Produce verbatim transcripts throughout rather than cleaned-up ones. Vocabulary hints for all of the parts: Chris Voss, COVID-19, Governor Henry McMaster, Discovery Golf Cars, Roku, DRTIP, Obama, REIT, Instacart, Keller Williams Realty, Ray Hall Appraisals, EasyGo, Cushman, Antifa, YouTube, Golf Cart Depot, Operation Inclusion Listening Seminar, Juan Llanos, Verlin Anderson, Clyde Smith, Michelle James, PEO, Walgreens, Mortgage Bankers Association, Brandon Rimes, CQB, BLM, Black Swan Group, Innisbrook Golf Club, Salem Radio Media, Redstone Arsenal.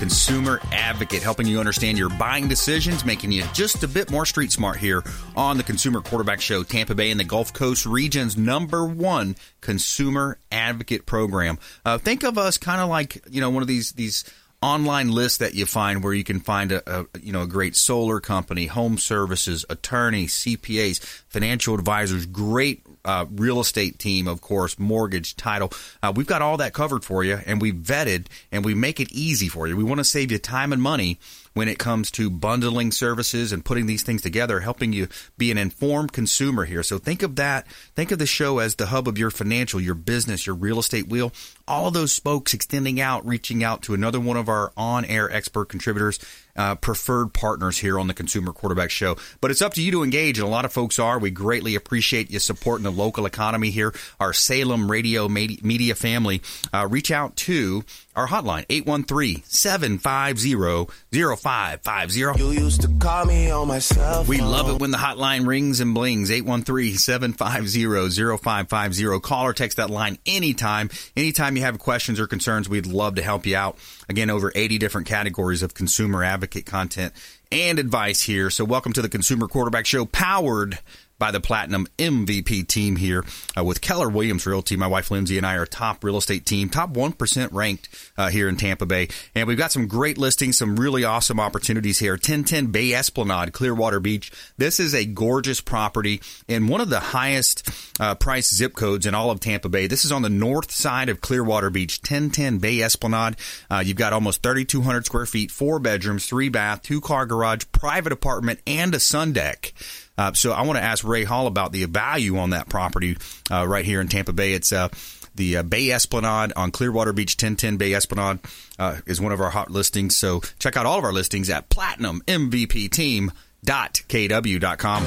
consumer advocate, helping you understand your buying decisions, making you just a bit more street smart here on the Consumer Quarterback Show, Tampa Bay and the Gulf Coast region's number one consumer advocate program. Uh, think of us kind of like, you know, one of these these online lists that you find where you can find a, a you know a great solar company, home services, attorney, C P As, financial advisors, great uh, real estate team, of course, mortgage, title. Uh, we've got all that covered for you, and we vetted, and we make it easy for you. We want to save you time and money when it comes to bundling services and putting these things together, helping you be an informed consumer here. So think of that. Think of the show as the hub of your financial, your business, your real estate wheel, all of those spokes extending out, reaching out to another one of our on-air expert contributors, uh, preferred partners here on the Consumer Quarterback Show. But it's up to you to engage, and a lot of folks are. We greatly appreciate you supporting the local economy here, our Salem Radio Media family. Uh, reach out to our hotline, eight one three, seven five zero, zero five five zero. You used to call me on my cell phone. We love it when the hotline rings and blings. eight one three, seven five zero, zero five five zero. Call or text that line anytime. Anytime you have questions or concerns, we'd love to help you out. Again, over eighty different categories of consumer advocate content and advice here. So welcome to the Consumer Quarterback Show, powered by the Platinum M V P team here uh, with Keller Williams Realty. My wife, Lindsay, and I are top real estate team, top one percent ranked uh, here in Tampa Bay. And we've got some great listings, some really awesome opportunities here. ten ten Bay Esplanade, Clearwater Beach. This is a gorgeous property in one of the highest uh, price zip codes in all of Tampa Bay. This is on the north side of Clearwater Beach, ten ten Bay Esplanade. Uh, you've got almost thirty-two hundred square feet, four bedrooms, three bath, two-car garage, private apartment, and a sun deck. Uh, so I want to ask Ray Hall about the value on that property uh, right here in Tampa Bay. It's uh, the uh, Bay Esplanade on Clearwater Beach, ten ten Bay Esplanade uh, is one of our hot listings. So check out all of our listings at platinum m v p team dot k w dot com.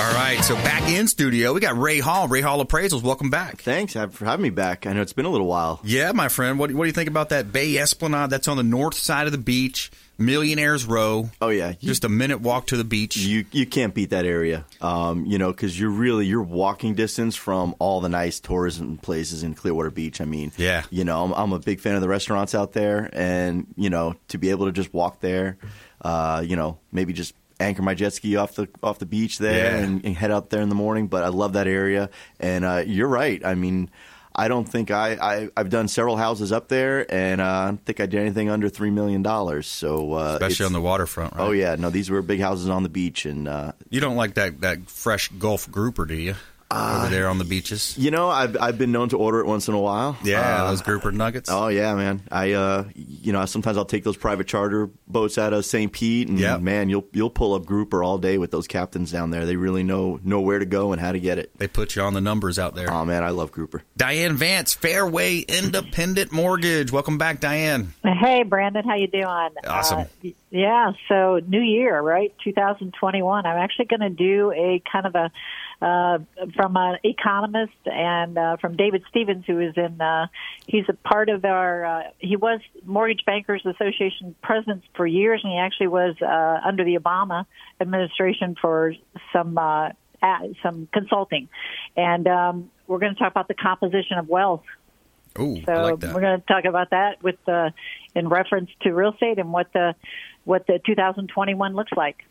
All right, so back in studio, we got Ray Hall, Ray Hall Appraisals. Welcome back. Thanks for having me back. I know it's been a little while. Yeah, my friend. What, what do you think about that Bay Esplanade that's on the north side of the beach, Millionaires Row? Oh, yeah. You, just a minute walk to the beach. You you can't beat that area, um, you know, because you're really, you're walking distance from all the nice tourism places in Clearwater Beach. I mean, yeah. you know, I'm, I'm a big fan of the restaurants out there, and, you know, to be able to just walk there, uh, you know, maybe just anchor my jet ski off the off the beach there yeah. and, and head out there in the morning. But I love that area. And uh, you're right. I mean, I don't think I, I – I've done several houses up there, and uh, I don't think I did anything under three million dollars. So, uh, especially on the waterfront, right? Oh, yeah. No, these were big houses on the beach. And uh, you don't like that, that fresh Gulf grouper, do you? Uh, Over there on the beaches. You know, I've I've been known to order it once in a while. Yeah, uh, those grouper nuggets. Oh yeah, man. I uh, you know, sometimes I'll take those private charter boats out of Saint Pete, and yep. man, you'll you'll pull up grouper all day with those captains down there. They really know know where to go and how to get it. They put you on the numbers out there. Oh man, I love grouper. Diane Vance, Fairway Independent Mortgage. Welcome back, Diane. Hey, Brandon, how you doing? Awesome. Uh, yeah. So new year, right? two thousand twenty-one. I'm actually going to do a kind of a. Uh, from an economist and uh, from David Stevens, who is in, uh, he's a part of our, uh, he was Mortgage Bankers Association president for years, and he actually was uh, under the Obama administration for some uh, some consulting. And um, we're going to talk about the composition of wealth. Ooh, so I like that. We're going to talk about that with uh, in reference to real estate and what the what the two thousand twenty-one looks like.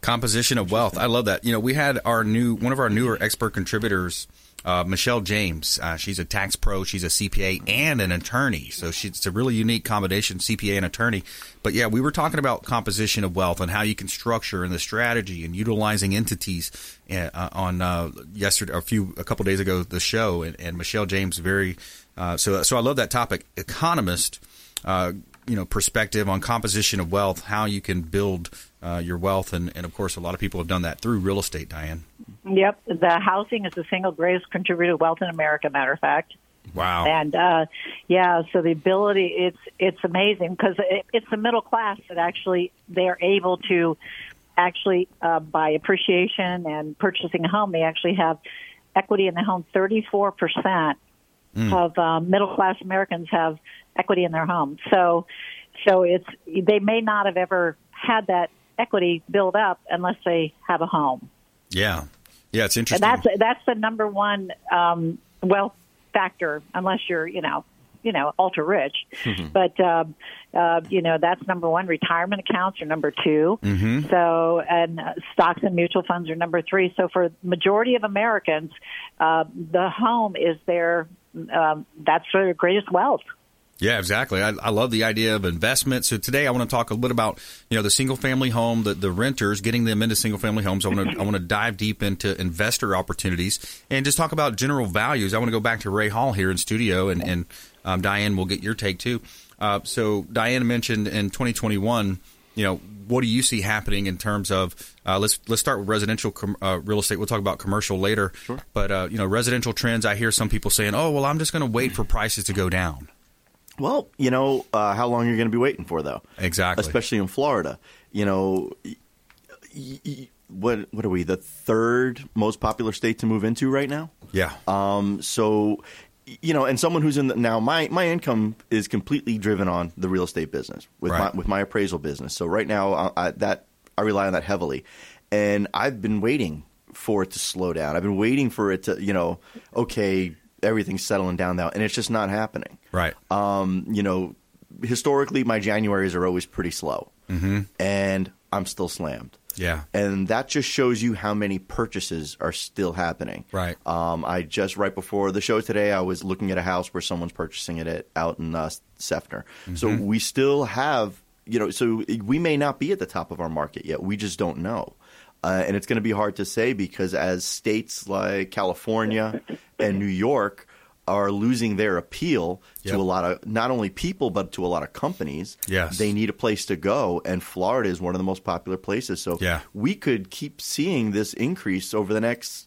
Composition of wealth. I love that. You know, we had our new one of our newer expert contributors, uh, Michelle James. Uh, she's a tax pro. She's a C P A and an attorney. So she's it's a really unique combination, C P A and attorney. But, yeah, we were talking about composition of wealth and how you can structure and the strategy and utilizing entities uh, on uh, yesterday, a few a couple days ago, the show. And, and Michelle James, very uh, – so so I love that topic. Economist, uh, you know, perspective on composition of wealth, how you can build – Uh, your wealth, and, and, of course, a lot of people have done that through real estate, Diane. Yep. The housing is the single greatest contributor to wealth in America, matter of fact. Wow. And, uh, yeah, so the ability, it's it's amazing because it, it's the middle class that actually they're able to actually, uh, by appreciation and purchasing a home, they actually have equity in the home. thirty-four percent mm. of uh, middle class Americans have equity in their home. So so it's they may not have ever had that equity build up unless they have a home. Yeah. Yeah, it's interesting. And that's that's the number one um, wealth factor, unless you're, you know, you know, ultra rich. Mm-hmm. But, uh, uh, you know, that's number one. Retirement accounts are number two. Mm-hmm. So, and uh, stocks and mutual funds are number three. So for the majority of Americans, uh, the home is their, um, that's their greatest wealth. Yeah, exactly. I, I love the idea of investment. So today I want to talk a little bit about, you know, the single family home, the, the renters, getting them into single family homes. I want to I want to dive deep into investor opportunities and just talk about general values. I want to go back to Ray Hall here in studio, and, and um, Diane will get your take too. Uh, so Diane mentioned in twenty twenty-one, you know, what do you see happening in terms of uh, let's let's start with residential com- uh, real estate. We'll talk about commercial later. Sure. But, uh, you know, residential trends, I hear some people saying, oh, well, I'm just going to wait for prices to go down. Well, you know, uh, how long you're going to be waiting for, though. Exactly. Especially in Florida. You know, y- y- what what are we, the third most popular state to move into right now? Yeah. Um. So, you know, and someone who's in the, now, my, my income is completely driven on the real estate business with, right. my, with my appraisal business. So right now, I, I, that I rely on that heavily. And I've been waiting for it to slow down. I've been waiting for it to, you know, okay, everything's settling down now, and it's just not happening. Right. Um, you know, historically, my Januaries are always pretty slow, mm-hmm. and I'm still slammed. Yeah. And that just shows you how many purchases are still happening. Right. Um, I just, right before the show today, I was looking at a house where someone's purchasing it at, out in uh, Sefner. Mm-hmm. So we still have, you know, so we may not be at the top of our market yet. We just don't know. Uh, and it's going to be hard to say because as states like California and New York are losing their appeal yep. to a lot of not only people but to a lot of companies, yes. they need a place to go. And Florida is one of the most popular places. So yeah. we could keep seeing this increase over the next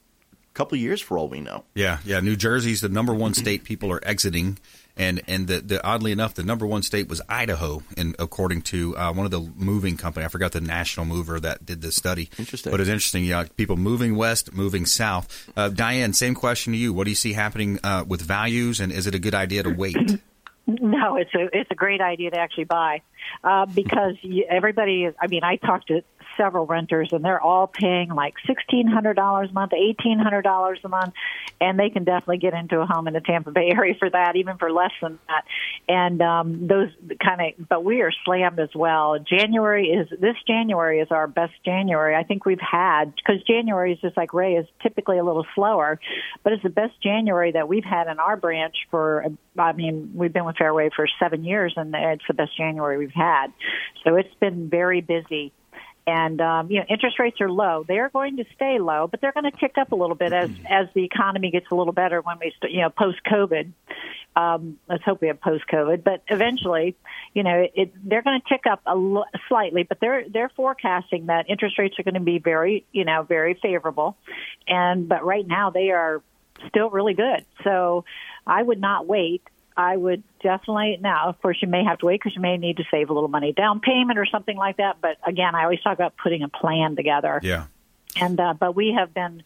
couple of years for all we know. Yeah, yeah. New Jersey's the number one state people are exiting. And and the, the oddly enough, the number one state was Idaho, and according to uh, one of the moving company, I forgot the national mover that did this study. Interesting, but it's interesting. Yeah, people moving west, moving south. Uh, Diane, same question to you. What do you see happening uh, with values, and is it a good idea to wait? No, it's a it's a great idea to actually buy uh, because everybody is. I mean, I talked to several renters, and they're all paying like sixteen hundred dollars a month, eighteen hundred dollars a month, and they can definitely get into a home in the Tampa Bay area for that, even for less than that. And um, those kind of, but we are slammed as well. January is, this January is our best January I think we've had, because January is just like Ray, is typically a little slower, but it's the best January that we've had in our branch for, I mean, we've been with Fairway for seven years, and it's the best January we've had. So it's been very busy. And, um, you know, interest rates are low. They're going to stay low, but they're going to tick up a little bit as, as the economy gets a little better when we, st- you know, post-COVID. Um, let's hope we have post-COVID. But eventually, you know, it, they're going to tick up a l- slightly, but they're they're forecasting that interest rates are going to be very, you know, very favorable. And but right now they are still really good. So I would not wait. I would definitely, now, of course, you may have to wait because you may need to save a little money down payment or something like that. But again, I always talk about putting a plan together. Yeah. And, uh, but we have been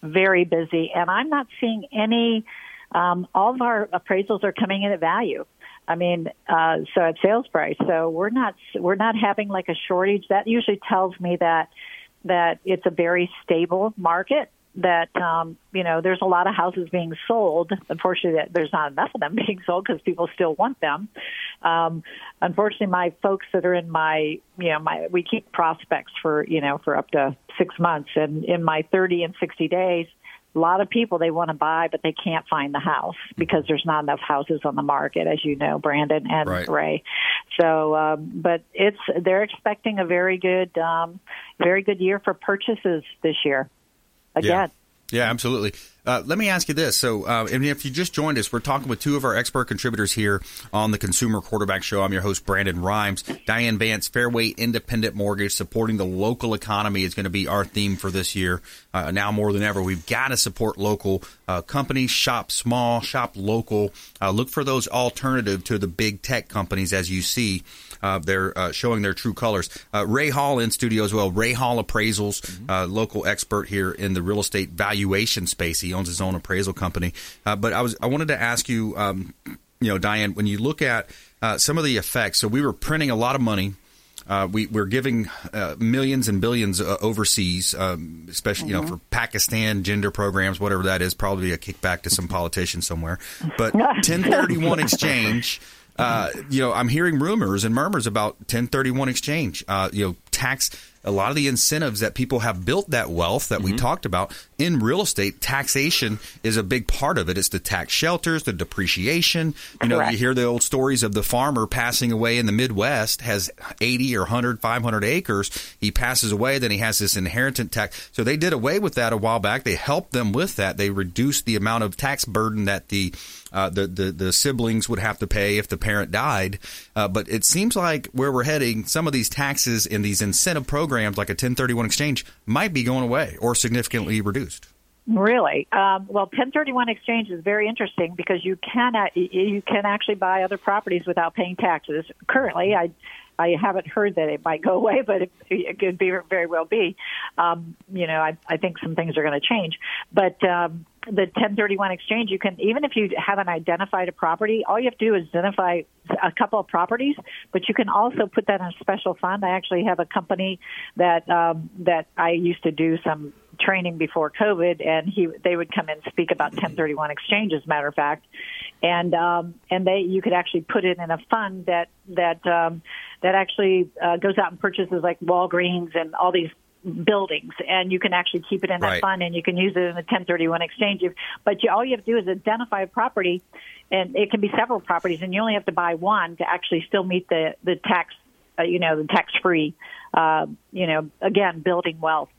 very busy, and I'm not seeing any, um, all of our appraisals are coming in at value. I mean, uh, so at sales price. So we're not, we're not having like a shortage. That usually tells me that, that it's a very stable market. That, um, you know, there's a lot of houses being sold. Unfortunately, that there's not enough of them being sold because people still want them. Um, unfortunately, my folks that are in my, you know, my, we keep prospects for, you know, for up to six months. And in my thirty and sixty days, a lot of people, they want to buy, but they can't find the house because there's not enough houses on the market, as you know, Brandon and right. Ray. So, um, but it's, they're expecting a very good, um, very good year for purchases this year. Again. Yeah, yeah, absolutely. Uh, let me ask you this. So, uh, and if you just joined us, we're talking with two of our expert contributors here on the Consumer Quarterback Show. I'm your host, Brandon Rimes. Diane Vance, Fairway Independent Mortgage, supporting the local economy is going to be our theme for this year. Uh, now more than ever, we've got to support local uh, companies, shop small, shop local. Uh, look for those alternative to the big tech companies as you see. Uh, they're uh, showing their true colors. Uh, Ray Hall in studio as well. Ray Hall Appraisals, mm-hmm. uh, local expert here in the real estate valuation space. He owns his own appraisal company. Uh, but I was I wanted to ask you, um, you know, Diane, when you look at uh, some of the effects. So we were printing a lot of money. Uh, we we're giving uh, millions and billions uh, overseas, um, especially mm-hmm. you know for Pakistan gender programs, whatever that is. Probably a kickback to some politician somewhere. But ten thirty-one exchange. Uh, you know, I'm hearing rumors and murmurs about ten thirty-one exchange, uh, you know, tax a lot of the incentives that people have built that wealth that mm-hmm. we talked about in real estate. Taxation is a big part of it. It's the tax shelters, the depreciation. You know, Correct. You hear the old stories of the farmer passing away in the Midwest, has eighty or one hundred, five hundred acres. He passes away. Then he has this inheritance tax. So they did away with that a while back. They helped them with that. They reduced the amount of tax burden that the Uh, the, the the siblings would have to pay if the parent died. Uh, but it seems like where we're heading, some of these taxes and these incentive programs like a ten thirty-one exchange might be going away or significantly reduced. Really? Um, well, ten thirty-one exchange is very interesting because you cannot you can actually buy other properties without paying taxes. Currently, I I haven't heard that it might go away, but it, it could be, very well be. Um, you know, I, I think some things are going to change. But um, the ten thirty-one exchange, you can, even if you haven't identified a property, all you have to do is identify a couple of properties, but you can also put that in a special fund. I actually have a company that um, that I used to do some training before COVID, and he they would come and speak about ten thirty-one exchange, as a matter of fact, and um, and they you could actually put it in a fund that that um, that actually uh, goes out and purchases like Walgreens and all these buildings, and you can actually keep it in that right. fund, and you can use it in the ten thirty-one exchange. But you, all you have to do is identify a property, and it can be several properties, and you only have to buy one to actually still meet the the tax, uh, you know, the tax free, uh, you know, again building wealth.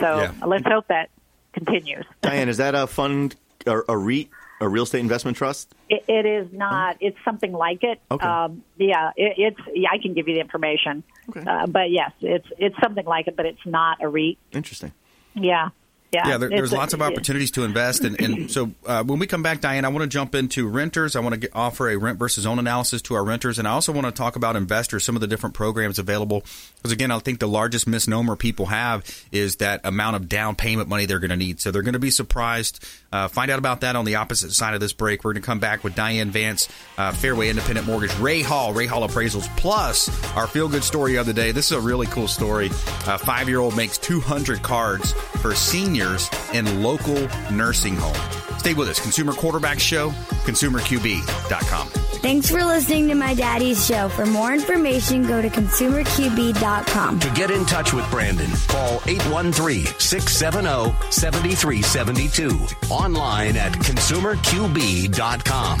So yeah. let's hope that continues. Diane, is that a fund, a, a REIT, a real estate investment trust? It, it is not. It's something like it. Okay. Um, yeah, it, it's. Yeah, I can give you the information. Okay. Uh, but yes, it's it's something like it, but it's not a REIT. Interesting. Yeah. Yeah, yeah there, there's lots of opportunities to invest. And, and so uh, when we come back, Diane, I want to jump into renters. I want to get, offer a rent versus own analysis to our renters. And I also want to talk about investors, some of the different programs available. Because, again, I think the largest misnomer people have is that amount of down payment money they're going to need. So they're going to be surprised. Uh, find out about that on the opposite side of this break. We're going to come back with Diane Vance, uh, Fairway Independent Mortgage, Ray Hall, Ray Hall Appraisals, plus our feel-good story of the day. This is a really cool story. A five-year-old makes two hundred cards for seniors in local nursing home. Stay with us. Consumer Quarterback Show, consumer Q B dot com. Thanks for listening to my daddy's show. For more information, go to consumer Q B dot com. To get in touch with Brandon, call eight one three, six seven zero, seven three seven two. Online at consumer Q B dot com.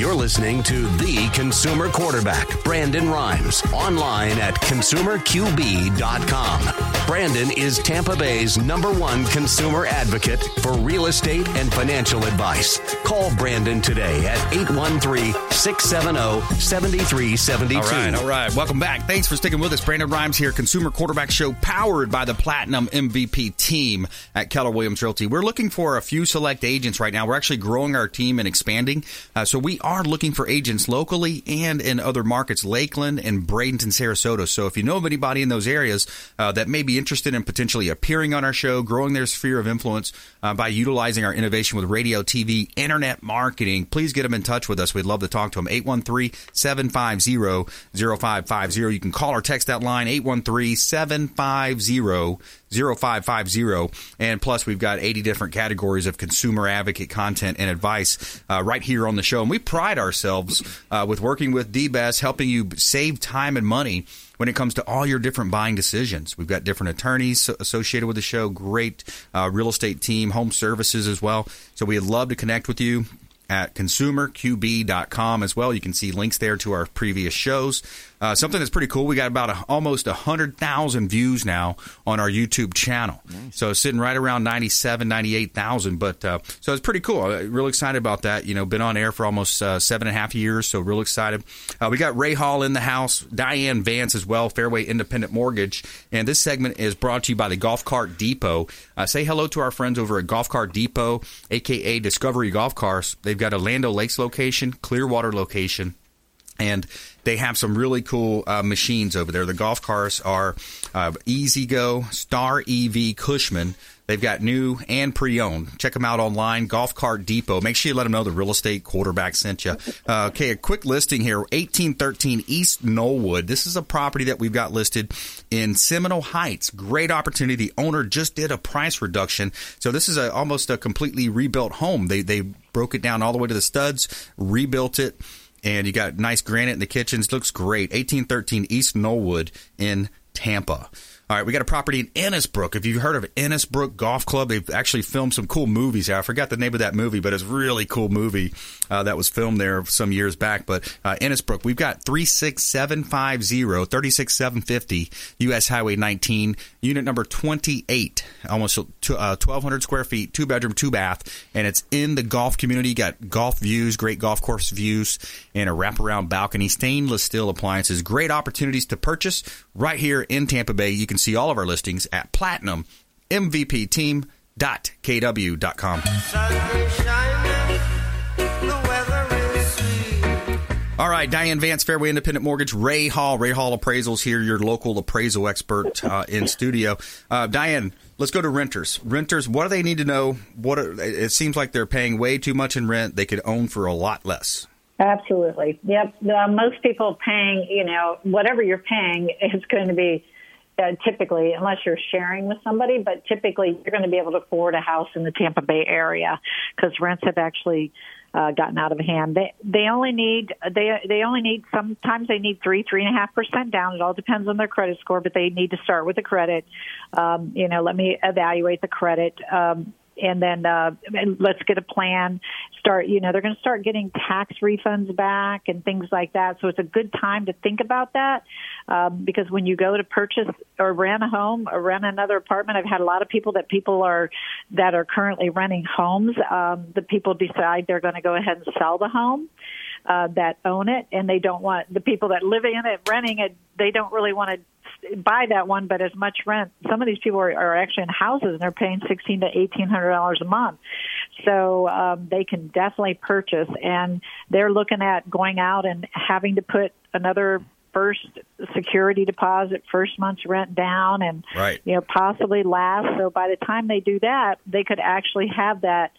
You're listening to The Consumer Quarterback, Brandon Rimes, online at consumer q b dot com. Brandon is Tampa Bay's number one consumer advocate for real estate and financial advice. Call Brandon today at eight one three, six seven zero, seven three seven two. All right, all right. Welcome back. Thanks for sticking with us. Brandon Rimes here, Consumer Quarterback Show, powered by the Platinum M V P team at Keller Williams Realty. We're looking for a few select agents right now. We're actually growing our team and expanding. Uh, so we are looking for agents locally and in other markets, Lakeland and Bradenton, Sarasota. So if you know of anybody in those areas uh, that may be interested in potentially appearing on our show, growing their sphere of influence uh, by utilizing our innovation with radio, T V, internet marketing, please get them in touch with us. We'd love to talk to them. eight one three, seven five zero, zero five five zero. You can call or text that line, eight one three, seven five zero, zero five five zero. And plus, we've got eighty different categories of consumer advocate content and advice uh, right here on the show. And we pride ourselves uh, with working with the best, helping you save time and money when it comes to all your different buying decisions. We've got different attorneys associated with the show, great uh, real estate team, home services as well. So we'd love to connect with you at consumer q b dot com as well. You can see links there to our previous shows. Uh, something that's pretty cool, we got about a, almost one hundred thousand views now on our YouTube channel. Nice. So it's sitting right around ninety-seven, ninety-eight thousand. But, uh, so it's pretty cool. Uh, real excited about that. You know, been on air for almost uh, seven and a half years, so real excited. Uh, we got Ray Hall in the house, Diane Vance as well, Fairway Independent Mortgage. And this segment is brought to you by the Golf Cart Depot. Uh, say hello to our friends over at Golf Cart Depot, a k a. Discovery Golf Cars. They've got a Lando Lakes location, Clearwater location, and they have some really cool uh, machines over there. The golf cars are uh, EasyGo, Star E V, Cushman. They've got new and pre-owned. Check them out online, Golf Cart Depot. Make sure you let them know the real estate quarterback sent you. Uh, okay, a quick listing here, eighteen thirteen East Knollwood. This is a property that we've got listed in Seminole Heights. Great opportunity. The owner just did a price reduction. So this is a, almost a completely rebuilt home. They, they broke it down all the way to the studs, rebuilt it. And you got nice granite in the kitchens. Looks great. eighteen thirteen East Knollwood in Tampa. All right, we got a property in Innisbrook. If you've heard of Innisbrook Golf Club, they've actually filmed some cool movies here. I forgot the name of that movie, but it's a really cool movie uh, that was filmed there some years back. But uh, Innisbrook, we've got three six seven five zero, thirty-six seven fifty U S Highway nineteen, unit number twenty-eight, almost uh, twelve hundred square feet, two bedroom, two bath, and it's in the golf community. You got golf views, great golf course views, and a wraparound balcony, stainless steel appliances. Great opportunities to purchase right here in Tampa Bay. You can see all of our listings at platinum m v p team dot k w dot com. All right, Diane Vance, Fairway Independent Mortgage, Ray Hall, Ray Hall Appraisals here, your local appraisal expert uh, in studio. Uh, Diane, let's go to renters. Renters, what do they need to know? What are, it seems like they're paying way too much in rent. They could own for a lot less. Absolutely. Yep. Uh, most people paying, you know, whatever you're paying is going to be Uh, typically, unless you're sharing with somebody, but typically you're going to be able to afford a house in the Tampa Bay area because rents have actually uh, gotten out of hand. They they only need they they only need sometimes they need three three and a half percent down. It all depends on their credit score, but they need to start with the credit. Um, you know, let me evaluate the credit. Um, And then uh, let's get a plan. Start, you know, they're going to start getting tax refunds back and things like that. So it's a good time to think about that um, because when you go to purchase or rent a home or rent another apartment, I've had a lot of people that people are that are currently renting homes. Um, the people decide they're going to go ahead and sell the home uh, that own it, and they don't want the people that live in it renting it. They don't really want to buy that one, but as much rent. Some of these people are, are actually in houses and they're paying sixteen to eighteen hundred dollars a month, so um, they can definitely purchase. And they're looking at going out and having to put another first security deposit, first month's rent down, and right. you know possibly last. So by the time they do that, they could actually have that,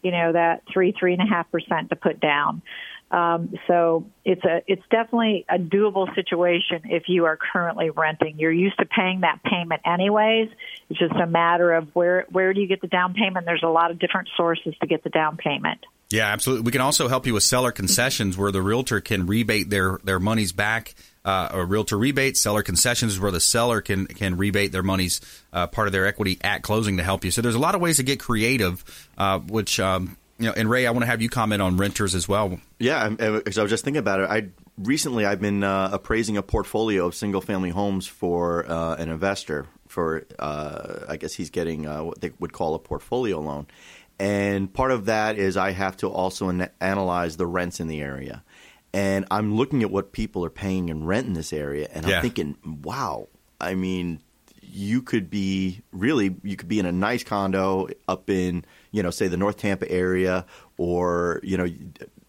you know, that three three and a half percent to put down. Um, so it's a it's definitely a doable situation if you are currently renting. You're used to paying that payment anyways. It's just a matter of where where do you get the down payment? There's a lot of different sources to get the down payment. Yeah, absolutely. We can also help you with seller concessions where the realtor can rebate their, their monies back. Uh, a realtor rebate, seller concessions where the seller can can rebate their monies, uh, part of their equity at closing to help you. So there's a lot of ways to get creative, uh, which um, You know, and Ray, I want to have you comment on renters as well. Yeah, because I, I was just thinking about it. I recently I've been uh, appraising a portfolio of single-family homes for uh, an investor. For uh, I guess he's getting uh, what they would call a portfolio loan, and part of that is I have to also an- analyze the rents in the area, and I'm looking at what people are paying in rent in this area, and I'm yeah. thinking, wow, I mean. You could be really, you could be in a nice condo up in, you know, say the North Tampa area or, you know,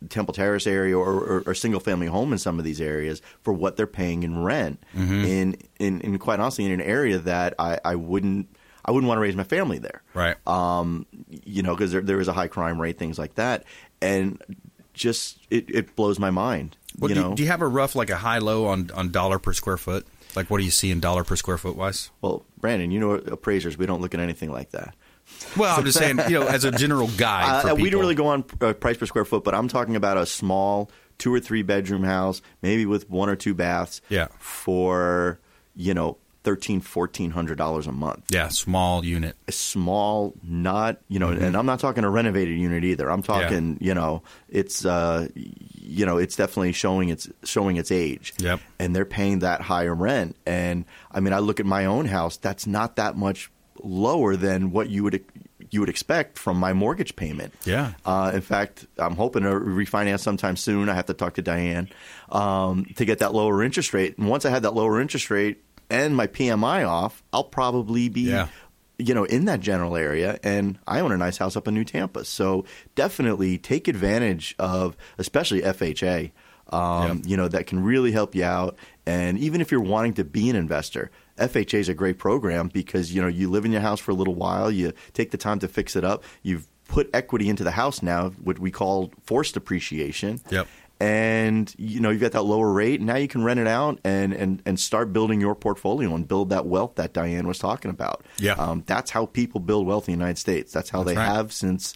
Temple Terrace area or, or, or single family home in some of these areas for what they're paying in rent. Mm-hmm. In, in, in quite honestly, in an area that I, I wouldn't, I wouldn't want to raise my family there. Right. Um, you know, because there, there is a high crime rate, things like that. And just, it, it blows my mind. Well, you do, know? do you have a rough, like a high low on, on dollar per square foot? Like, what do you see in dollar per square foot wise? Well, Brandon, you know, appraisers, we don't look at anything like that. Well, I'm just saying, you know, as a general guide. Uh, for we don't really go on uh, price per square foot, but I'm talking about a small two or three bedroom house, maybe with one or two baths yeah. for, you know, thirteen hundred dollars, fourteen hundred dollars a month. Yeah, small unit. A small, not, you know, mm-hmm. and I'm not talking a renovated unit either. I'm talking, yeah. you know, it's, uh, you know, it's definitely showing its showing its age. Yep. And they're paying that higher rent. And I mean, I look at my own house. That's not that much lower than what you would you would expect from my mortgage payment. Yeah. Uh, in fact, I'm hoping to refinance sometime soon. I have to talk to Diane um, to get that lower interest rate. And once I had that lower interest rate and my P M I off, I'll probably be, yeah. you know, in that general area. And I own a nice house up in New Tampa. So definitely take advantage of, especially F H A, um, yep. you know, that can really help you out. And even if you're wanting to be an investor, F H A is a great program because, you know, you live in your house for a little while. You take the time to fix it up. You've put equity into the house now, what we call forced appreciation. Yep. And, you know, you've got that lower rate. Now you can rent it out and, and, and start building your portfolio and build that wealth that Diane was talking about. Yeah. Um, that's how people build wealth in the United States. That's how that's they right. have since,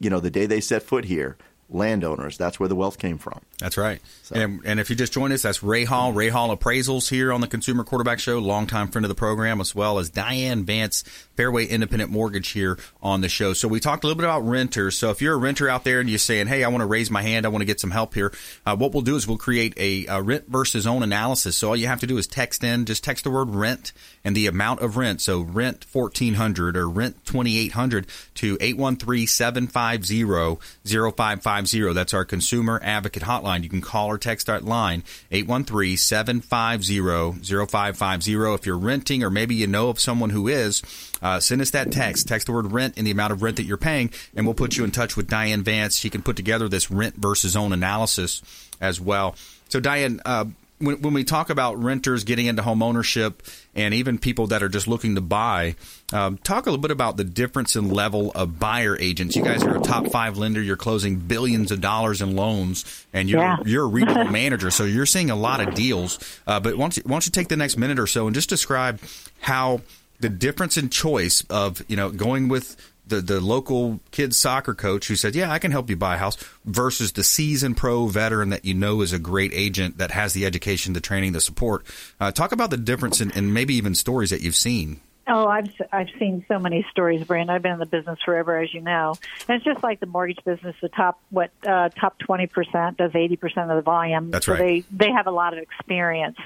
you know, the day they set foot here. Landowners. That's where the wealth came from. That's right. So. And, and if you just joined us, that's Ray Hall, Ray Hall Appraisals here on the Consumer Quarterback Show, longtime friend of the program, as well as Diane Vance, Fairway Independent Mortgage here on the show. So we talked a little bit about renters. So if you're a renter out there and you're saying, hey, I want to raise my hand, I want to get some help here, uh, what we'll do is we'll create a, a rent versus own analysis. So all you have to do is text in, just text the word rent and the amount of rent. So rent fourteen hundred or rent twenty-eight hundred to eight one three, seven five zero, zero five five zero. That's our Consumer Advocate Hotline. You can call or text our line, eight one three, seven five zero, zero five five zero. If you're renting or maybe you know of someone who is, uh, send us that text. Text the word rent and the amount of rent that you're paying, and we'll put you in touch with Diane Vance. She can put together this rent versus own analysis as well. So, Diane, uh, when, when we talk about renters getting into home ownership and even people that are just looking to buy, um, talk a little bit about the difference in level of buyer agents. You guys are a top five lender. You're closing billions of dollars in loans, and you're, yeah. you're a regional manager. So you're seeing a lot of deals. Uh, but why don't, you, why don't you take the next minute or so and just describe how the difference in choice of, you know, going with the, the local kids soccer coach who said, yeah, I can help you buy a house versus the seasoned pro veteran that you know is a great agent that has the education, the training, the support. Uh, talk about the difference in, and maybe even stories that you've seen. Oh, I've I've seen so many stories, Brandon. I've been in the business forever, as you know. And it's just like the mortgage business, the top what uh, top twenty percent does eighty percent of the volume. That's right. So they, they have a lot of experience.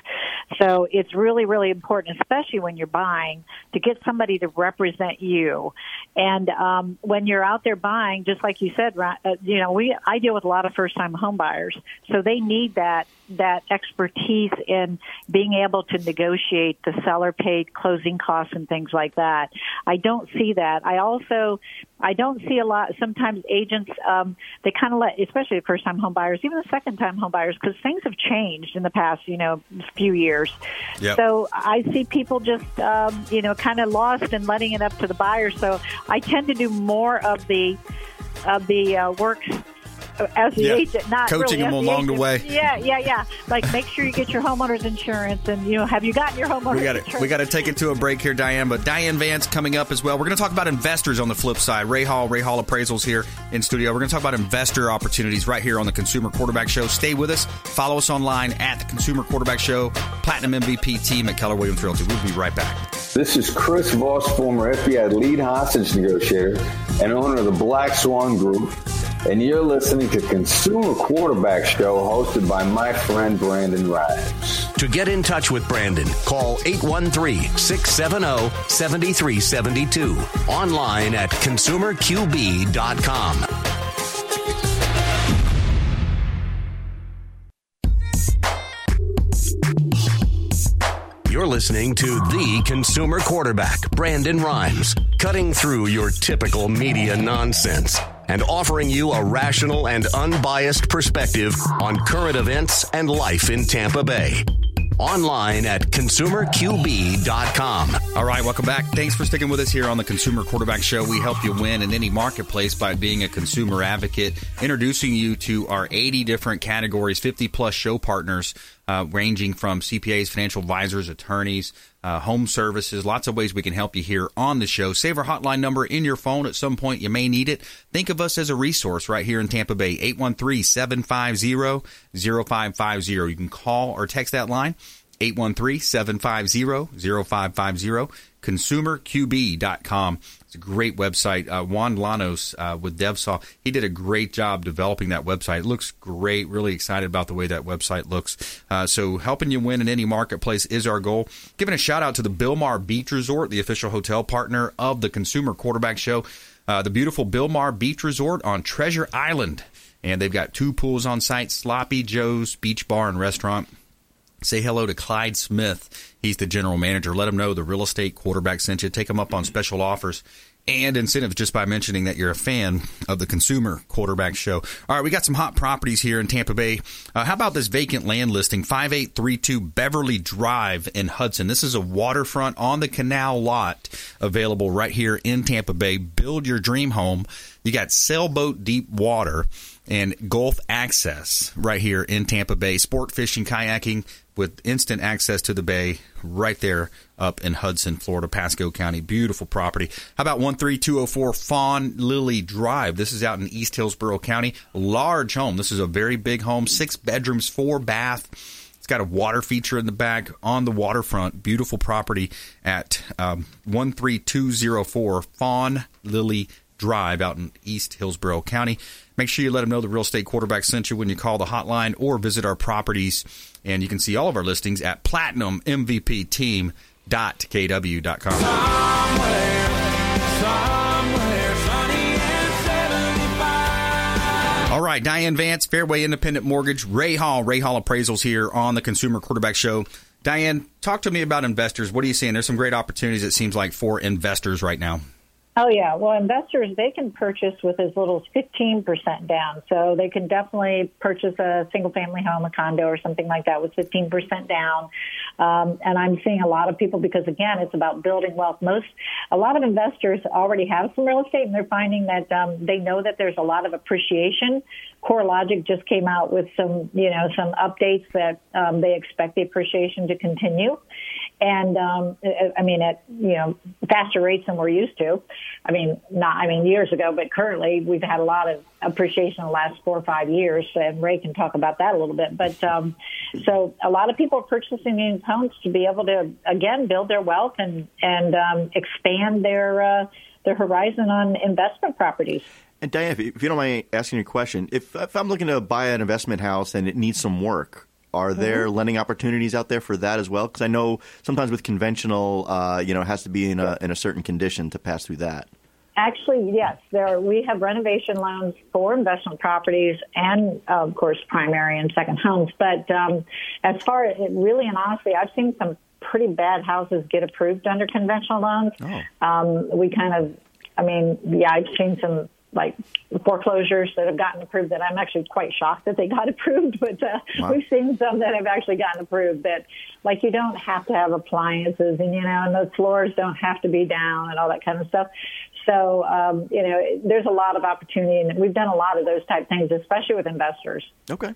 So it's really, really important, especially when you're buying, to get somebody to represent you. And um, when you're out there buying, just like you said, uh, you know, we I deal with a lot of first-time home buyers, so they need that that expertise in being able to negotiate the seller-paid closing costs and things like that. I don't see that. I also, I don't see a lot. Sometimes agents, um, they kind of let, especially the first-time home buyers, even the second-time home buyers, because things have changed in the past, you know, few years. Yep. So I see people just, um, you know, kind of lost and letting it up to the buyer. So I tend to do more of the of the uh, work. As the yeah. agent, not coaching really them along the, the way. Yeah, yeah, yeah. Like, make sure you get your homeowner's insurance, and you know, have you gotten your homeowner's we gotta, insurance? We got to take it to a break here, Diane. But Diane Vance coming up as well. We're going to talk about investors on the flip side. Ray Hall, Ray Hall Appraisals here in studio. We're going to talk about investor opportunities right here on the Consumer Quarterback Show. Stay with us. Follow us online at the Consumer Quarterback Show. Platinum M V P team at Keller Williams Realty. We'll be right back. This is Chris Voss, former F B I lead hostage negotiator and owner of the Black Swan Group. and you're listening to Consumer Quarterback Show, hosted by my friend Brandon Rimes. To get in touch with Brandon, call eight one three, six seven zero, seven three seven two, online at consumer q b dot com. You're listening to the Consumer Quarterback, Brandon Rimes, cutting through your typical media nonsense and offering you a rational and unbiased perspective on current events and life in Tampa Bay. Online at consumer q b dot com. All right, welcome back. Thanks for sticking with us here on the Consumer Quarterback Show. We help you win in any marketplace by being a consumer advocate, introducing you to our eighty different categories, fifty-plus show partners, uh, ranging from C P As, financial advisors, attorneys, uh, home services, lots of ways we can help you here on the show. Save our hotline number in your phone. At some point, you may need it. Think of us as a resource right here in Tampa Bay, eight one three, seven five zero, zero five five zero. You can call or text that line, eight one three, seven five zero, zero five five zero, consumer q b dot com. It's a great website. Uh, Juan Llanos uh, with DevSaw, he did a great job developing that website. It looks great. Really excited about the way that website looks. Uh, so helping you win in any marketplace is our goal. Giving a shout out to the Bilmar Beach Resort, the official hotel partner of the Consumer Quarterback Show. Uh, the beautiful Bilmar Beach Resort on Treasure Island. And they've got two pools on site, Sloppy Joe's Beach Bar and Restaurant. Say hello to Clyde Smith. He's the general manager. Let him know the Real Estate Quarterback sent you. Take him up on special offers and incentives just by mentioning that you're a fan of the Consumer Quarterback Show. All right, we got some hot properties here in Tampa Bay. Uh, how about this vacant land listing, five eight three two Beverly Drive in Hudson? This is a waterfront on the canal lot available right here in Tampa Bay. Build your dream home. You got sailboat deep water and golf access right here in Tampa Bay. Sport fishing, kayaking, with instant access to the bay right there up in Hudson, Florida, Pasco County. Beautiful property. How about one three two oh four Fawn Lily Drive? This is out in East Hillsborough County. Large home. This is a very big home. Six bedrooms, four bath. It's got a water feature in the back on the waterfront. Beautiful property at um, one three two oh four Fawn Lily Drive out in East Hillsborough County. Make sure you let them know the Real Estate Quarterback sent you when you call the hotline or visit our properties. And you can see all of our listings at platinum m v p team dot k w dot com. Somewhere, somewhere sunny and seventy-five. All right, Diane Vance, Fairway Independent Mortgage, Ray Hall, Ray Hall Appraisals here on the Consumer Quarterback Show. Diane, talk to me about investors. What are you seeing? There's some great opportunities, it seems like, for investors right now. Oh, yeah. Well, investors, they can purchase with as little as fifteen percent down. So they can definitely purchase a single-family home, a condo or something like that with fifteen percent down. Um, and I'm seeing a lot of people because, again, it's about building wealth. Most, a lot of investors already have some real estate, and they're finding that um, they know that there's a lot of appreciation. CoreLogic just came out with some, you know, some updates that um, they expect the appreciation to continue. And, um, I mean, at, you know, faster rates than we're used to. I mean, not, I mean, years ago, but currently we've had a lot of appreciation in the last four or five years. And Ray can talk about that a little bit. But, um, so a lot of people are purchasing these homes to be able to, again, build their wealth and, and, um, expand their, uh, their horizon on investment properties. And Diane, if you don't mind asking your question, if, if I'm looking to buy an investment house and it needs some work, are there lending opportunities out there for that as well? Because I know sometimes with conventional, uh, you know, it has to be in a in a certain condition to pass through that. Actually, yes. There are, we have renovation loans for investment properties and, uh, of course, primary and second homes. But um, as far as it really and honestly, I've seen some pretty bad houses get approved under conventional loans. Oh. Um, we kind of, I mean, yeah, I've seen some like foreclosures that have gotten approved that I'm actually quite shocked that they got approved, but uh, wow. We've seen some that have actually gotten approved that, like, you don't have to have appliances and, you know, and the floors don't have to be down and all that kind of stuff. So, um, you know, there's a lot of opportunity, and we've done a lot of those type things, especially with investors. Okay.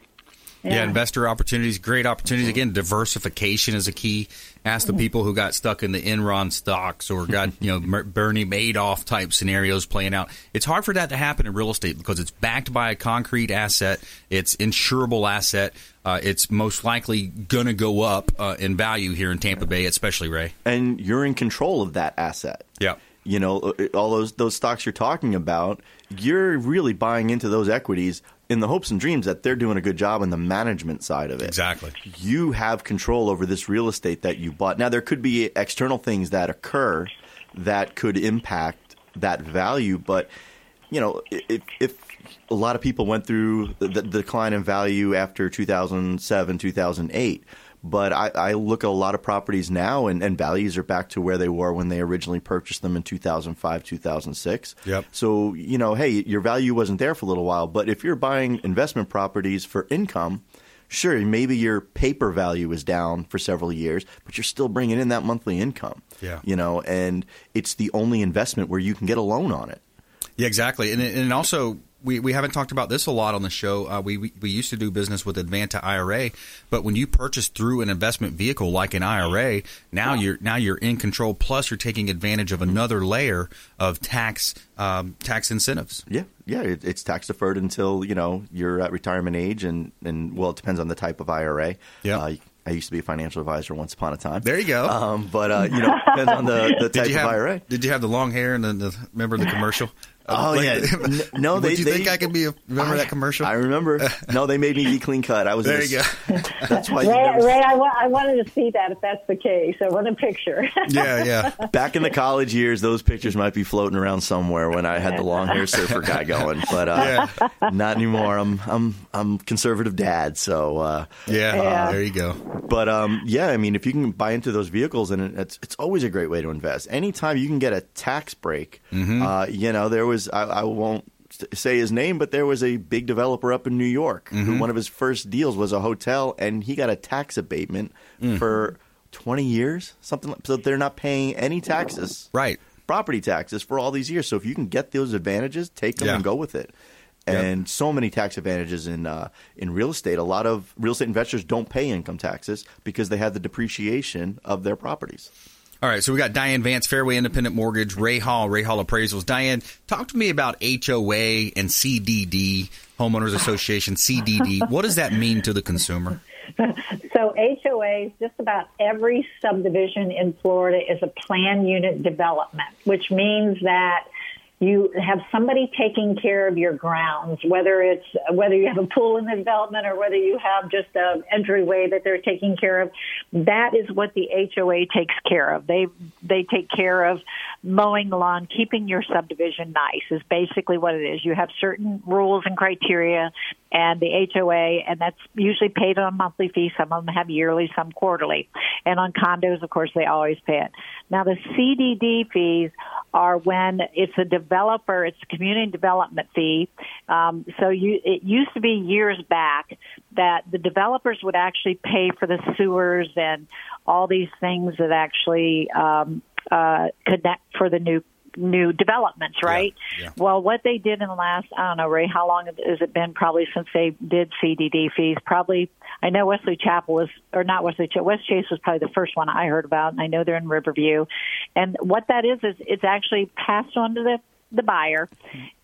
Yeah. yeah, investor opportunities, great opportunities. Again, diversification is a key. Ask the people who got stuck in the Enron stocks or got, you know, Bernie Madoff type scenarios playing out. It's hard for that to happen in real estate because it's backed by a concrete asset. It's insurable asset. Uh, it's most likely going to go up uh, in value here in Tampa Bay, especially, Ray. And you're in control of that asset. Yeah. you know, all those those stocks you're talking about, you're really buying into those equities in the hopes and dreams that they're doing a good job on the management side of it. Exactly. You have control over this real estate that you bought. Now, there could be external things that occur that could impact that value, but, you know, if, if a lot of people went through the, the decline in value after two thousand seven, two thousand eight, but I, I look at a lot of properties now, and, and values are back to where they were when they originally purchased them in two thousand five, two thousand six. Yep. So, you know, hey, your value wasn't there for a little while. But if you're buying investment properties for income, sure, maybe your paper value is down for several years, but you're still bringing in that monthly income. Yeah. You know, and it's the only investment where you can get a loan on it. Yeah, exactly. And, and also, we, we haven't talked about this a lot on the show. Uh, we, we we used to do business with Advanta I R A, but when you purchase through an investment vehicle like an I R A, now yeah. you're now you're in control. Plus, you're taking advantage of another layer of tax um, tax incentives. Yeah, yeah, it, it's tax deferred until, you know, you're at retirement age, and, and well, it depends on the type of I R A. Yeah. Uh, I used to be a financial advisor once upon a time. There you go. Um, but, uh, you know, depends on the, the type have, of I R A. Did you have the long hair and the, the remember the commercial? Oh, like, yeah. No, they, you they, think I could be a – remember I, that commercial? I remember. No, they made me be clean cut. I was there you go. That's why Ray, you never – Ray, I, wa- I wanted to see that if that's the case. I want a picture. Yeah, yeah. Back in the college years, those pictures might be floating around somewhere when I had the long hair surfer guy going. But uh, yeah. not anymore. I'm I'm I'm conservative dad, so uh, – Yeah, yeah. There you go. But, um, yeah, I mean, if you can buy into those vehicles, and it's, it's always a great way to invest. Anytime you can get a tax break, mm-hmm. uh, you know, there was – I, I won't say his name, but there was a big developer up in New York mm-hmm. who one of his first deals was a hotel, and he got a tax abatement mm. for twenty years, something like, so they're not paying any taxes, right? Property taxes for all these years. So if you can get those advantages, take them yeah. and go with it. And yeah. so many tax advantages in uh, in real estate. A lot of real estate investors don't pay income taxes because they have the depreciation of their properties. All right, so we got Diane Vance, Fairway Independent Mortgage, Ray Hall, Ray Hall Appraisals. Diane, talk to me about H O A and C D D, Homeowners Association, C D D. What does that mean to the consumer? So H O As, just about every subdivision in Florida is a planned unit development, which means that you have somebody taking care of your grounds, whether it's whether you have a pool in the development or whether you have just an entryway that they're taking care of. That is what the H O A takes care of. They they take care of mowing the lawn, keeping your subdivision nice is basically what it is. You have certain rules and criteria, and the H O A, and that's usually paid on a monthly fee. Some of them have yearly, some quarterly. And on condos, of course, they always pay it. Now, the C D D fees are when it's a developer, it's a community development fee. Um, so you, it used to be years back that the developers would actually pay for the sewers and all these things that actually um, uh, connect for the new new developments, right? Yeah, yeah. Well, what they did in the last, I don't know, Ray, how long has it been probably since they did C D D fees? Probably, I know Wesley Chapel was, or not Wesley Chapel, West Chase was probably the first one I heard about, and I know they're in Riverview. And what that is, is it's actually passed on to the the buyer,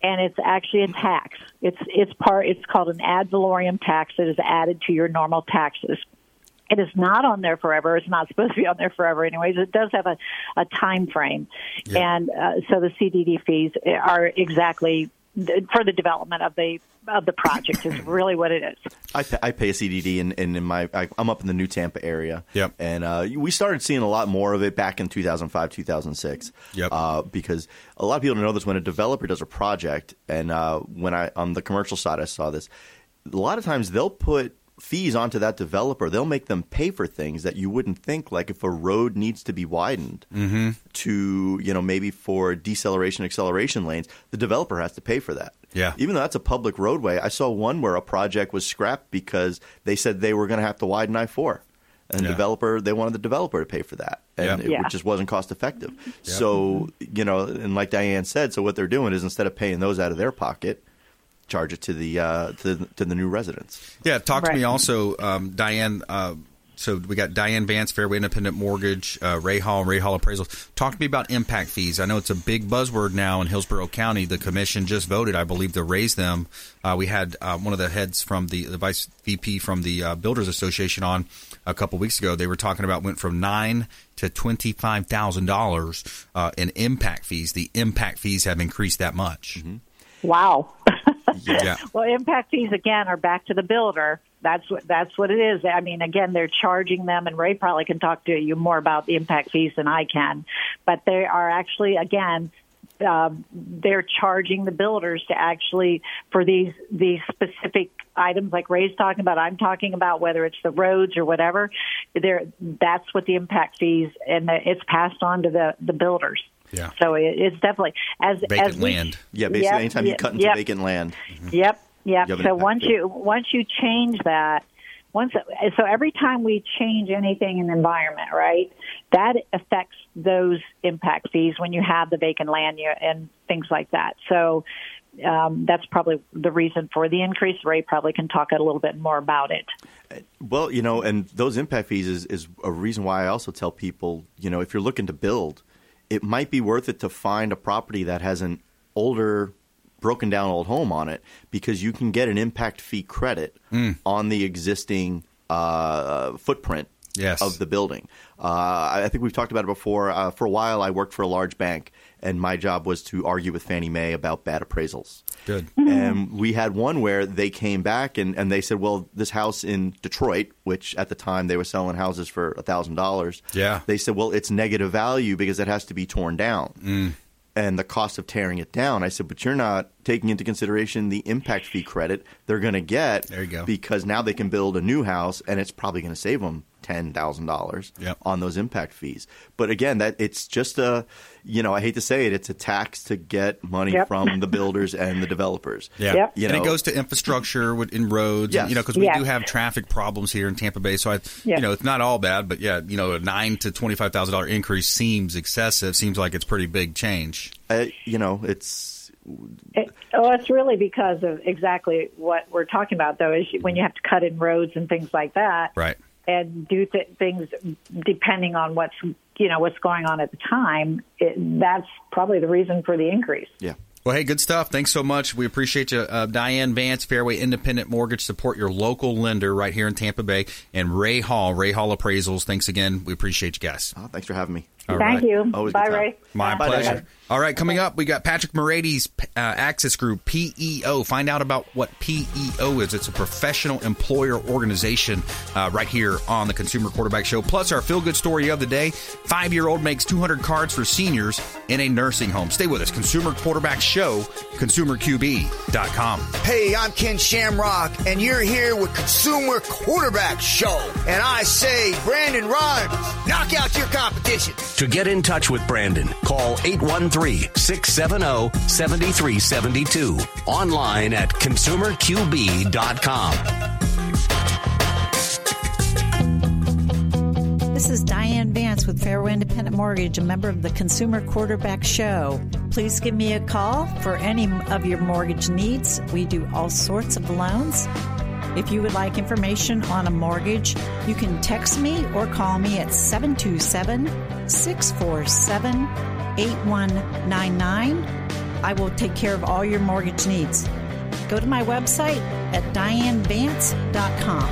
and it's actually a tax. It's it's part, it's called an ad valorem tax that is added to your normal taxes. It is not on there forever. It's not supposed to be on there forever anyways. It does have a, a time frame. Yeah. And uh, so the C D D fees are exactly for the development of the of the project is really what it is. I, I pay a C D D, and in, in, in my I, I'm up in the New Tampa area. Yep. And uh, we started seeing a lot more of it back in two thousand five, two thousand six. Yep. Uh, because a lot of people don't know this. When a developer does a project, and uh, when I on the commercial side I saw this, a lot of times they'll put fees onto that developer. They'll make them pay for things that you wouldn't think, like if a road needs to be widened mm-hmm. to, you know, maybe for deceleration, acceleration lanes, the developer has to pay for that. Yeah. Even though that's a public roadway. I saw one where a project was scrapped because they said they were going to have to widen I four. And yeah. developer, they wanted the developer to pay for that, and yeah. it yeah. just wasn't cost effective. Yeah. So, you know, and like Diane said, so what they're doing is instead of paying those out of their pocket, charge it to the uh, to, to the new residents. Yeah, talk to right. me also, um, Diane, uh, So we got Diane Vance, Fairway Independent Mortgage, uh, Ray Hall, Ray Hall Appraisals. Talk to me about impact fees. I know it's a big buzzword now in Hillsborough County. The commission just voted, I believe, to raise them. Uh, we had uh, one of the heads from the, the vice V P from the uh, Builders Association on a couple weeks ago. They were talking about went from nine to twenty-five thousand dollars uh, in impact fees. The impact fees have increased that much. Mm-hmm. Wow. Yeah. Well, impact fees, again, are back to the builder. That's what that's what it is. I mean, again, they're charging them, and Ray probably can talk to you more about the impact fees than I can. But they are actually, again, uh, they're charging the builders to actually for these these specific items like Ray's talking about, I'm talking about, whether it's the roads or whatever. They're, that's what the impact fees, and the, it's passed on to the, the builders. Yeah. So it, it's definitely as vacant as we, land. Yeah, basically, yep, anytime you cut into yep, vacant land. Mm-hmm. Yep. Yeah. So once you once you change that, once so every time we change anything in the environment, right, that affects those impact fees when you have the vacant land and things like that. So um, that's probably the reason for the increase. Ray probably can talk a little bit more about it. Well, you know, and those impact fees is, is a reason why I also tell people, you know, if you're looking to build, it might be worth it to find a property that has an older, broken down old home on it, because you can get an impact fee credit mm. on the existing uh, footprint yes. of the building. Uh, I think we've talked about it before. Uh, for a while, I worked for a large bank, and my job was to argue with Fannie Mae about bad appraisals. Good. Mm-hmm. And we had one where they came back and, and they said, well, this house in Detroit, which at the time they were selling houses for one thousand dollars, yeah. they said, well, it's negative value because it has to be torn down. Mm. And the cost of tearing it down. I said, but you're not taking into consideration the impact fee credit they're going to get. There you go. Because now they can build a new house, and it's probably going to save them ten thousand dollars yep. on those impact fees. But again, that it's just a, you know, I hate to say it, it's a tax to get money yep. from the builders and the developers. Yeah, yep. you know, and it goes to infrastructure in roads. Yes. And, you know, because we yes. do have traffic problems here in Tampa Bay. So I, yes. you know, it's not all bad, but yeah, you know, a nine to twenty-five thousand dollar increase seems excessive. Seems like it's pretty big change. Uh, you know, it's it, oh, it's really because of exactly what we're talking about, though, is when you have to cut in roads and things like that, right? And do th- things depending on what's, you know, what's going on at the time. It, that's probably the reason for the increase. Yeah. Well, hey, good stuff. Thanks so much. We appreciate you. Uh, Diane Vance, Fairway Independent Mortgage, support your local lender right here in Tampa Bay. And Ray Hall, Ray Hall Appraisals. Thanks again. We appreciate you guys. Oh, thanks for having me. All Thank right. you. Always Bye, Ray. My Bye, pleasure. Dad. All right. Coming up, we got Patrick Morady's uh, Access Group, P E O. Find out about what P E O is. It's a professional employer organization uh, right here on the Consumer Quarterback Show. Plus, our feel-good story of the day, five-year-old makes two hundred cards for seniors in a nursing home. Stay with us. Consumer Quarterback Show, consumer q b dot com. Hey, I'm Ken Shamrock, and you're here with Consumer Quarterback Show. And I say, Brandon Rimes, knock out your competition. To get in touch with Brandon, call eight one three, six seven zero, seven three seven two. Online at consumer q b dot com. This is Diane Vance with Fairway Independent Mortgage, a member of the Consumer Quarterback Show. Please give me a call for any of your mortgage needs. We do all sorts of loans. If you would like information on a mortgage, you can text me or call me at seven two seven, six four seven, eight one nine nine. I will take care of all your mortgage needs. Go to my website at diane vance dot com.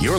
You're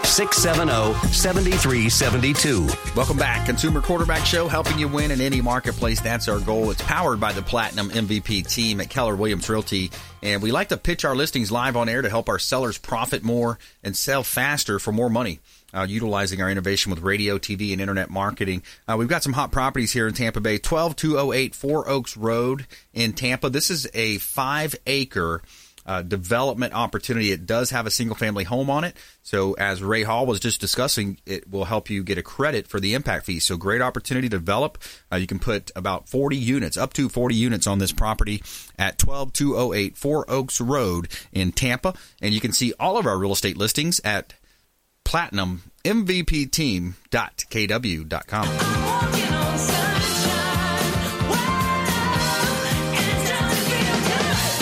six seven zero, seven three seven two. Welcome back. Consumer Quarterback Show, helping you win in any marketplace. That's our goal. It's powered by the Platinum M V P team at Keller Williams Realty. And we like to pitch our listings live on air to help our sellers profit more and sell faster for more money. Uh, utilizing our innovation with radio, T V, and internet marketing. Uh, we've got some hot properties here in Tampa Bay. twelve two oh eight Four Oaks Road in Tampa. This is a five acre uh, development opportunity. It does have a single-family home on it. So as Ray Hall was just discussing, it will help you get a credit for the impact fee. So great opportunity to develop. Uh, you can put about forty units, up to forty units on this property at twelve two oh eight Four Oaks Road in Tampa. And you can see all of our real estate listings at platinum m v p team dot k w dot com.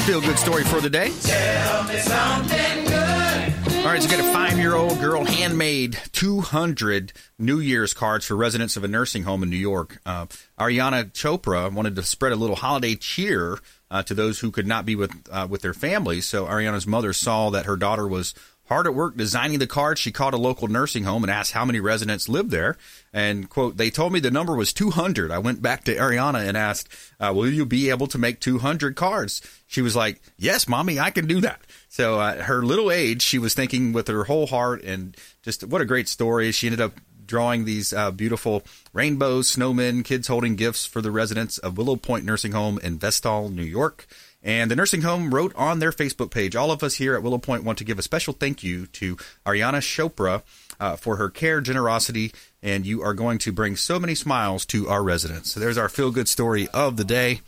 Feel good story for the day. Tell me something good. All right, so got a five-year-old girl handmade two hundred New Year's cards for residents of a nursing home in New York. Uh, Ariana Chopra wanted to spread a little holiday cheer uh, to those who could not be with uh, with their families. So Ariana's mother saw that her daughter was hard at work designing the cards. She called a local nursing home and asked how many residents lived there. And, quote, they told me the number was two hundred. I went back to Ariana and asked, uh, will you be able to make two hundred cards? She was like, yes, Mommy, I can do that. So at uh, her little age, she was thinking with her whole heart, and just what a great story. She ended up drawing these uh, beautiful rainbows, snowmen, kids holding gifts for the residents of Willow Point Nursing Home in Vestal, New York. And the nursing home wrote on their Facebook page, all of us here at Willow Point want to give a special thank you to Ariana Chopra uh, for her care, generosity, and you are going to bring so many smiles to our residents. So there's our feel-good story of the day.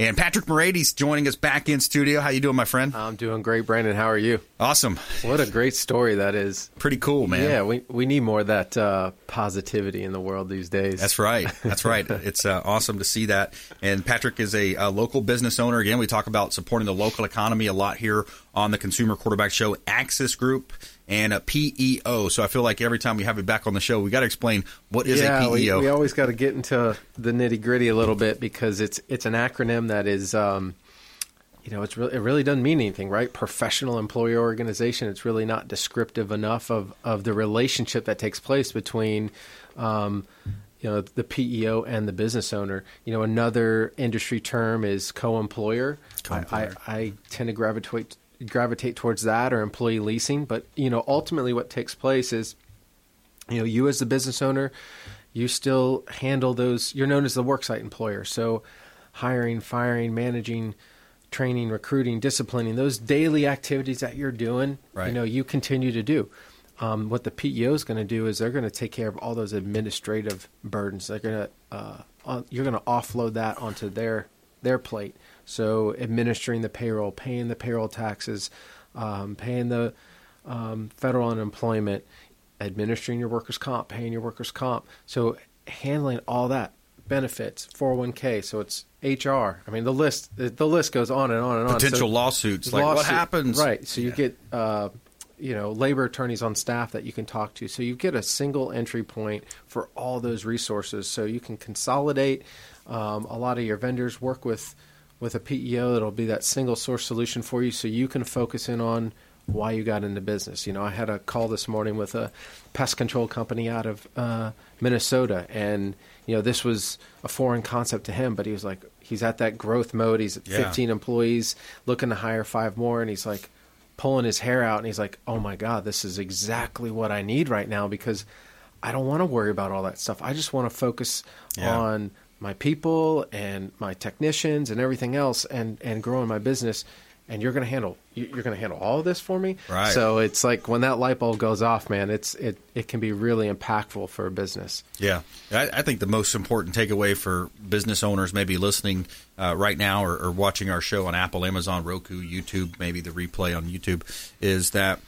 And Patrick Morady's joining us back in studio. How you doing, my friend? I'm doing great, Brandon. How are you? Awesome. What a great story that is. Pretty cool, man. Yeah, we, we need more of that uh, positivity in the world these days. That's right. That's right. It's uh, awesome to see that. And Patrick is a, a local business owner. Again, we talk about supporting the local economy a lot here on the Consumer Quarterback Show, Access Group, and a P E O. So I feel like every time we have it back on the show, we got to explain what is yeah, a P E O. Yeah, we, we always got to get into the nitty-gritty a little bit, because it's it's an acronym that is, um, you know, it's re- it really doesn't mean anything, right? Professional Employer Organization. It's really not descriptive enough of, of the relationship that takes place between, um, you know, the P E O and the business owner. You know, another industry term is co-employer. co-employer. I, I, I tend to gravitate gravitate towards that, or employee leasing. But, you know, ultimately what takes place is, you know, you as the business owner, you still handle those, you're known as the worksite employer. So hiring, firing, managing, training, recruiting, disciplining, those daily activities that you're doing, right, you know, you continue to do. Um, what the P E O is going to do is they're going to take care of all those administrative burdens. They're going to, uh, you're going to offload that onto their, their plate. So administering the payroll, paying the payroll taxes, um, paying the um, federal unemployment, administering your workers' comp, paying your workers' comp. So handling all that, benefits, four oh one k. So it's H R. I mean, the list the list goes on and on and on. Potential so, lawsuits. Like lawsuit, what happens? Right. So you yeah. get uh, you know, labor attorneys on staff that you can talk to. So you get a single entry point for all those resources. So you can consolidate um, a lot of your vendors, work with with a P E O that'll be that single source solution for you, so you can focus in on why you got into business. You know, I had a call this morning with a pest control company out of uh, Minnesota, and, you know, this was a foreign concept to him, but he was like, he's at that growth mode. He's at yeah. fifteen employees, looking to hire five more, and he's like pulling his hair out, and he's like, oh my God, this is exactly what I need right now, because I don't want to worry about all that stuff. I just want to focus yeah. on my people and my technicians and everything else, and, and growing my business. And you're going to handle, you're going to handle all of this for me. Right. So it's like when that light bulb goes off, man, it's, it, it can be really impactful for a business. Yeah. I, I think the most important takeaway for business owners maybe listening uh, right now, or, or watching our show on Apple, Amazon, Roku, YouTube, maybe the replay on YouTube, is that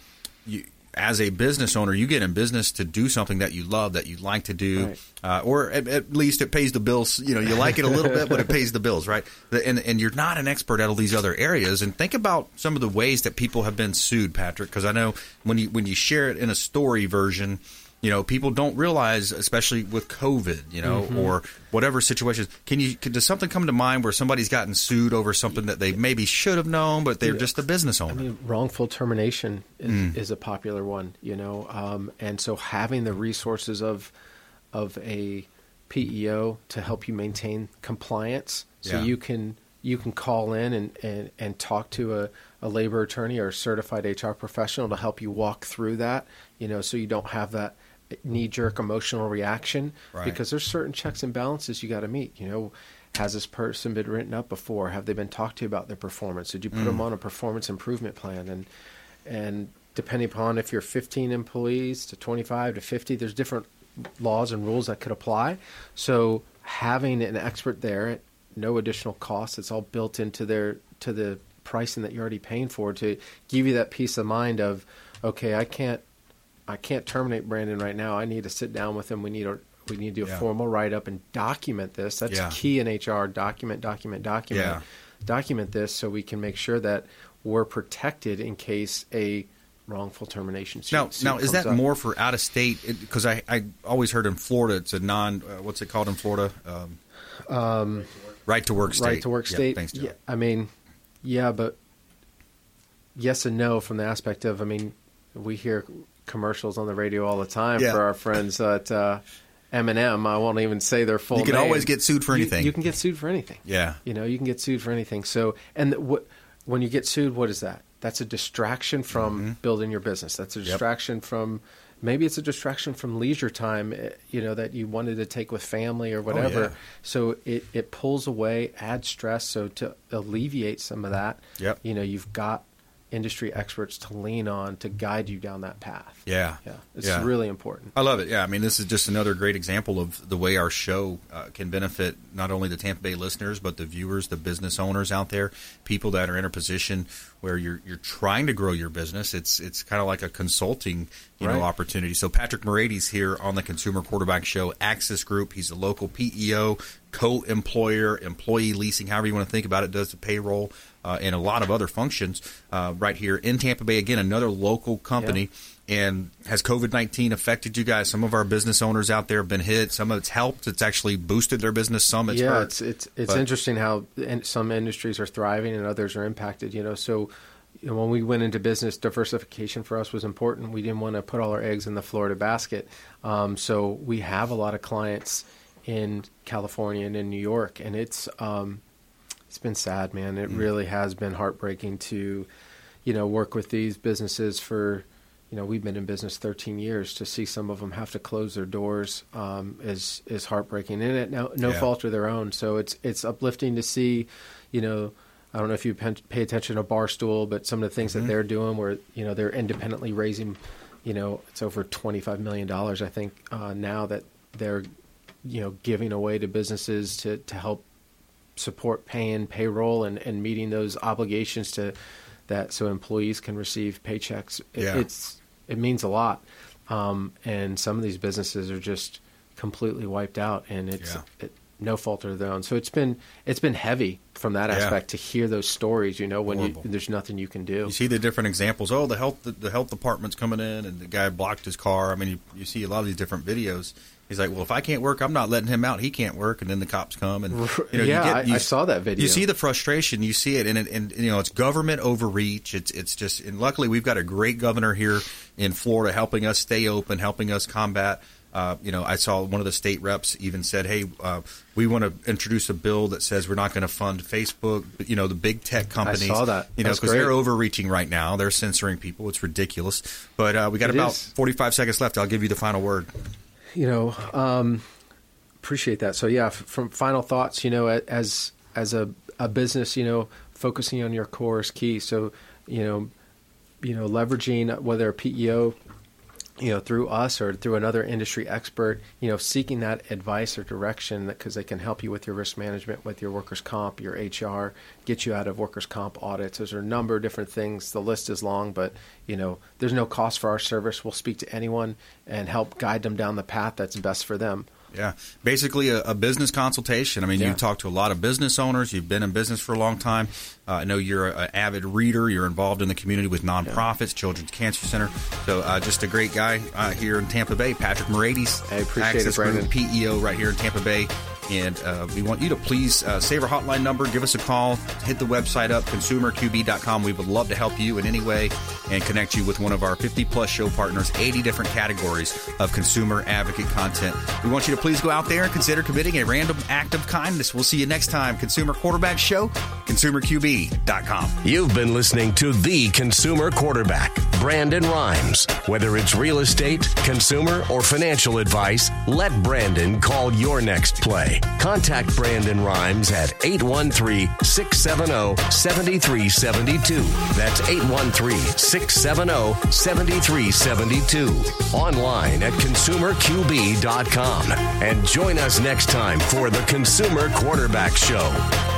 you, as a business owner, you get in business to do something that you love, that you like to do, right. uh, or at, at least it pays the bills. You know, you like it a little bit, but it pays the bills, right? The, and and you're not an expert at all these other areas. And think about some of the ways that people have been sued, Patrick, because I know when you when you share it in a story version, You know, people don't realize, especially with COVID, you know, mm-hmm. or whatever situations. Can you? Can, does something come to mind where somebody's gotten sued over something that they maybe should have known, but they're yeah. just the business owner? I mean, wrongful termination is, mm. is a popular one, you know, um, and so having the resources of of a P E O to help you maintain compliance, so yeah. you can you can call in and, and, and talk to a, a labor attorney or a certified H R professional to help you walk through that, you know, so you don't have that knee-jerk emotional reaction, right. because there's certain checks and balances you got to meet. You know, has this person been written up before? Have they been talked to about their performance? Did you put mm. them on a performance improvement plan? And and depending upon if you're fifteen employees to twenty-five to fifty, there's different laws and rules that could apply. So having an expert there at no additional cost, it's all built into their to the pricing that you're already paying for, to give you that peace of mind of, okay, I can't I can't terminate Brandon right now. I need to sit down with him. We need a, we need to do a yeah. formal write-up and document this. That's yeah. key in H R. Document, document, document. Yeah. Document this so we can make sure that we're protected in case a wrongful termination suit comes up. Now, is that more for out-of-state? Because I, I always heard in Florida, it's a non uh, – what's it called in Florida? Um, um, right-to-work state. Right-to-work state. Yeah, thanks, Joe. Yeah, I mean, yeah, but yes and no from the aspect of – I mean, we hear – commercials on the radio all the time yeah. for our friends at uh, M and M. I won't even say their full name. You can name. always get sued for anything. You, you can get sued for anything. Yeah. You know, you can get sued for anything. So, and wh- when you get sued, what is that? That's a distraction from mm-hmm. building your business. That's a distraction yep. from, maybe it's a distraction from leisure time, you know, that you wanted to take with family or whatever. Oh, yeah. So it, it pulls away, adds stress. So to alleviate some of that, yep. you know, you've got industry experts to lean on to guide you down that path. Yeah. Yeah. It's yeah. really important. I love it. Yeah. I mean, this is just another great example of the way our show uh, can benefit not only the Tampa Bay listeners, but the viewers, the business owners out there, people that are in a position where you're you're trying to grow your business. It's it's kind of like a consulting you right. know, opportunity. So Patrick Morady's here on the Consumer Quarterback Show, Access Group. He's a local P E O, co-employer, employee leasing, however you want to think about it, does the payroll uh, and a lot of other functions uh, right here in Tampa Bay. Again, another local company. Yeah. And has COVID nineteen affected you guys? Some of our business owners out there have been hit. Some of it's helped. It's actually boosted their business. Some it's yeah, hurt. It's, it's, it's but, interesting how some industries are thriving and others are impacted. You know, so you know, when we went into business, diversification for us was important. We didn't want to put all our eggs in the Florida basket. Um, so we have a lot of clients in California and in New York, and it's um, it's been sad, man. It mm. really has been heartbreaking to, you know, work with these businesses for, you know, we've been in business thirteen years. To see some of them have to close their doors um, is is heartbreaking, and at no, no yeah. fault of their own. So it's it's uplifting to see, you know. I don't know if you pay attention to Barstool, but some of the things mm-hmm. that they're doing where, you know, they're independently raising, you know, it's over twenty-five million dollars, I think, uh, now that they're, you know, giving away to businesses to, to help support paying payroll and, and meeting those obligations to that so employees can receive paychecks. It, yeah. it's, it means a lot. Um, and some of these businesses are just completely wiped out, and it's yeah. – it, no fault of their own. So it's been it's been heavy from that aspect yeah. to hear those stories, you know, when you, there's nothing you can do. You see the different examples. Oh, the health the, the health department's coming in and the guy blocked his car. I mean, you, you see a lot of these different videos. He's like, well, if I can't work, I'm not letting him out. He can't work. And then the cops come. And you know, yeah, you get, you, I, I saw that video. You see the frustration. You see it. And, and, and you know, it's government overreach. It's it's just – and luckily we've got a great governor here in Florida helping us stay open, helping us combat – Uh, you know, I saw one of the state reps even said, hey, uh, we want to introduce a bill that says we're not going to fund Facebook, you know, the big tech companies. I saw that. You know, because they're overreaching right now. They're censoring people. It's ridiculous. But uh, we got it about is. forty-five seconds left. I'll give you the final word. You know, um, appreciate that. So, yeah, f- from final thoughts, you know, as as a, a business, you know, focusing on your core is key. So, you know, you know, leveraging whether a P E O – you know, through us or through another industry expert, you know, seeking that advice or direction because they can help you with your risk management, with your workers' comp, your H R, get you out of workers' comp audits. There's a number of different things. The list is long, but, you know, there's no cost for our service. We'll speak to anyone and help guide them down the path that's best for them. Yeah, basically a, a business consultation. I mean, yeah. You've talked to a lot of business owners. You've been in business for a long time. Uh, I know you're an avid reader. You're involved in the community with nonprofits, yeah. Children's Cancer Center. So uh, just a great guy uh, here in Tampa Bay, Patrick Morades. I appreciate Access it, Brandon. Group, P E O right here in Tampa Bay. And uh, we want you to please uh, save our hotline number, give us a call, hit the website up, consumer q b dot com. We would love to help you in any way and connect you with one of our fifty-plus show partners, eighty different categories of consumer advocate content. We want you to please go out there and consider committing a random act of kindness. We'll see you next time. Consumer Quarterback Show, consumer q b dot com. You've been listening to The Consumer Quarterback, Brandon Rimes. Whether it's real estate, consumer, or financial advice, let Brandon call your next play. Contact Brandon Rimes at eight one three, six seven zero, seven three seven two. That's eight one three, six seven zero, seven three seven two. Online at consumer q b dot com. And join us next time for the Consumer Quarterback Show.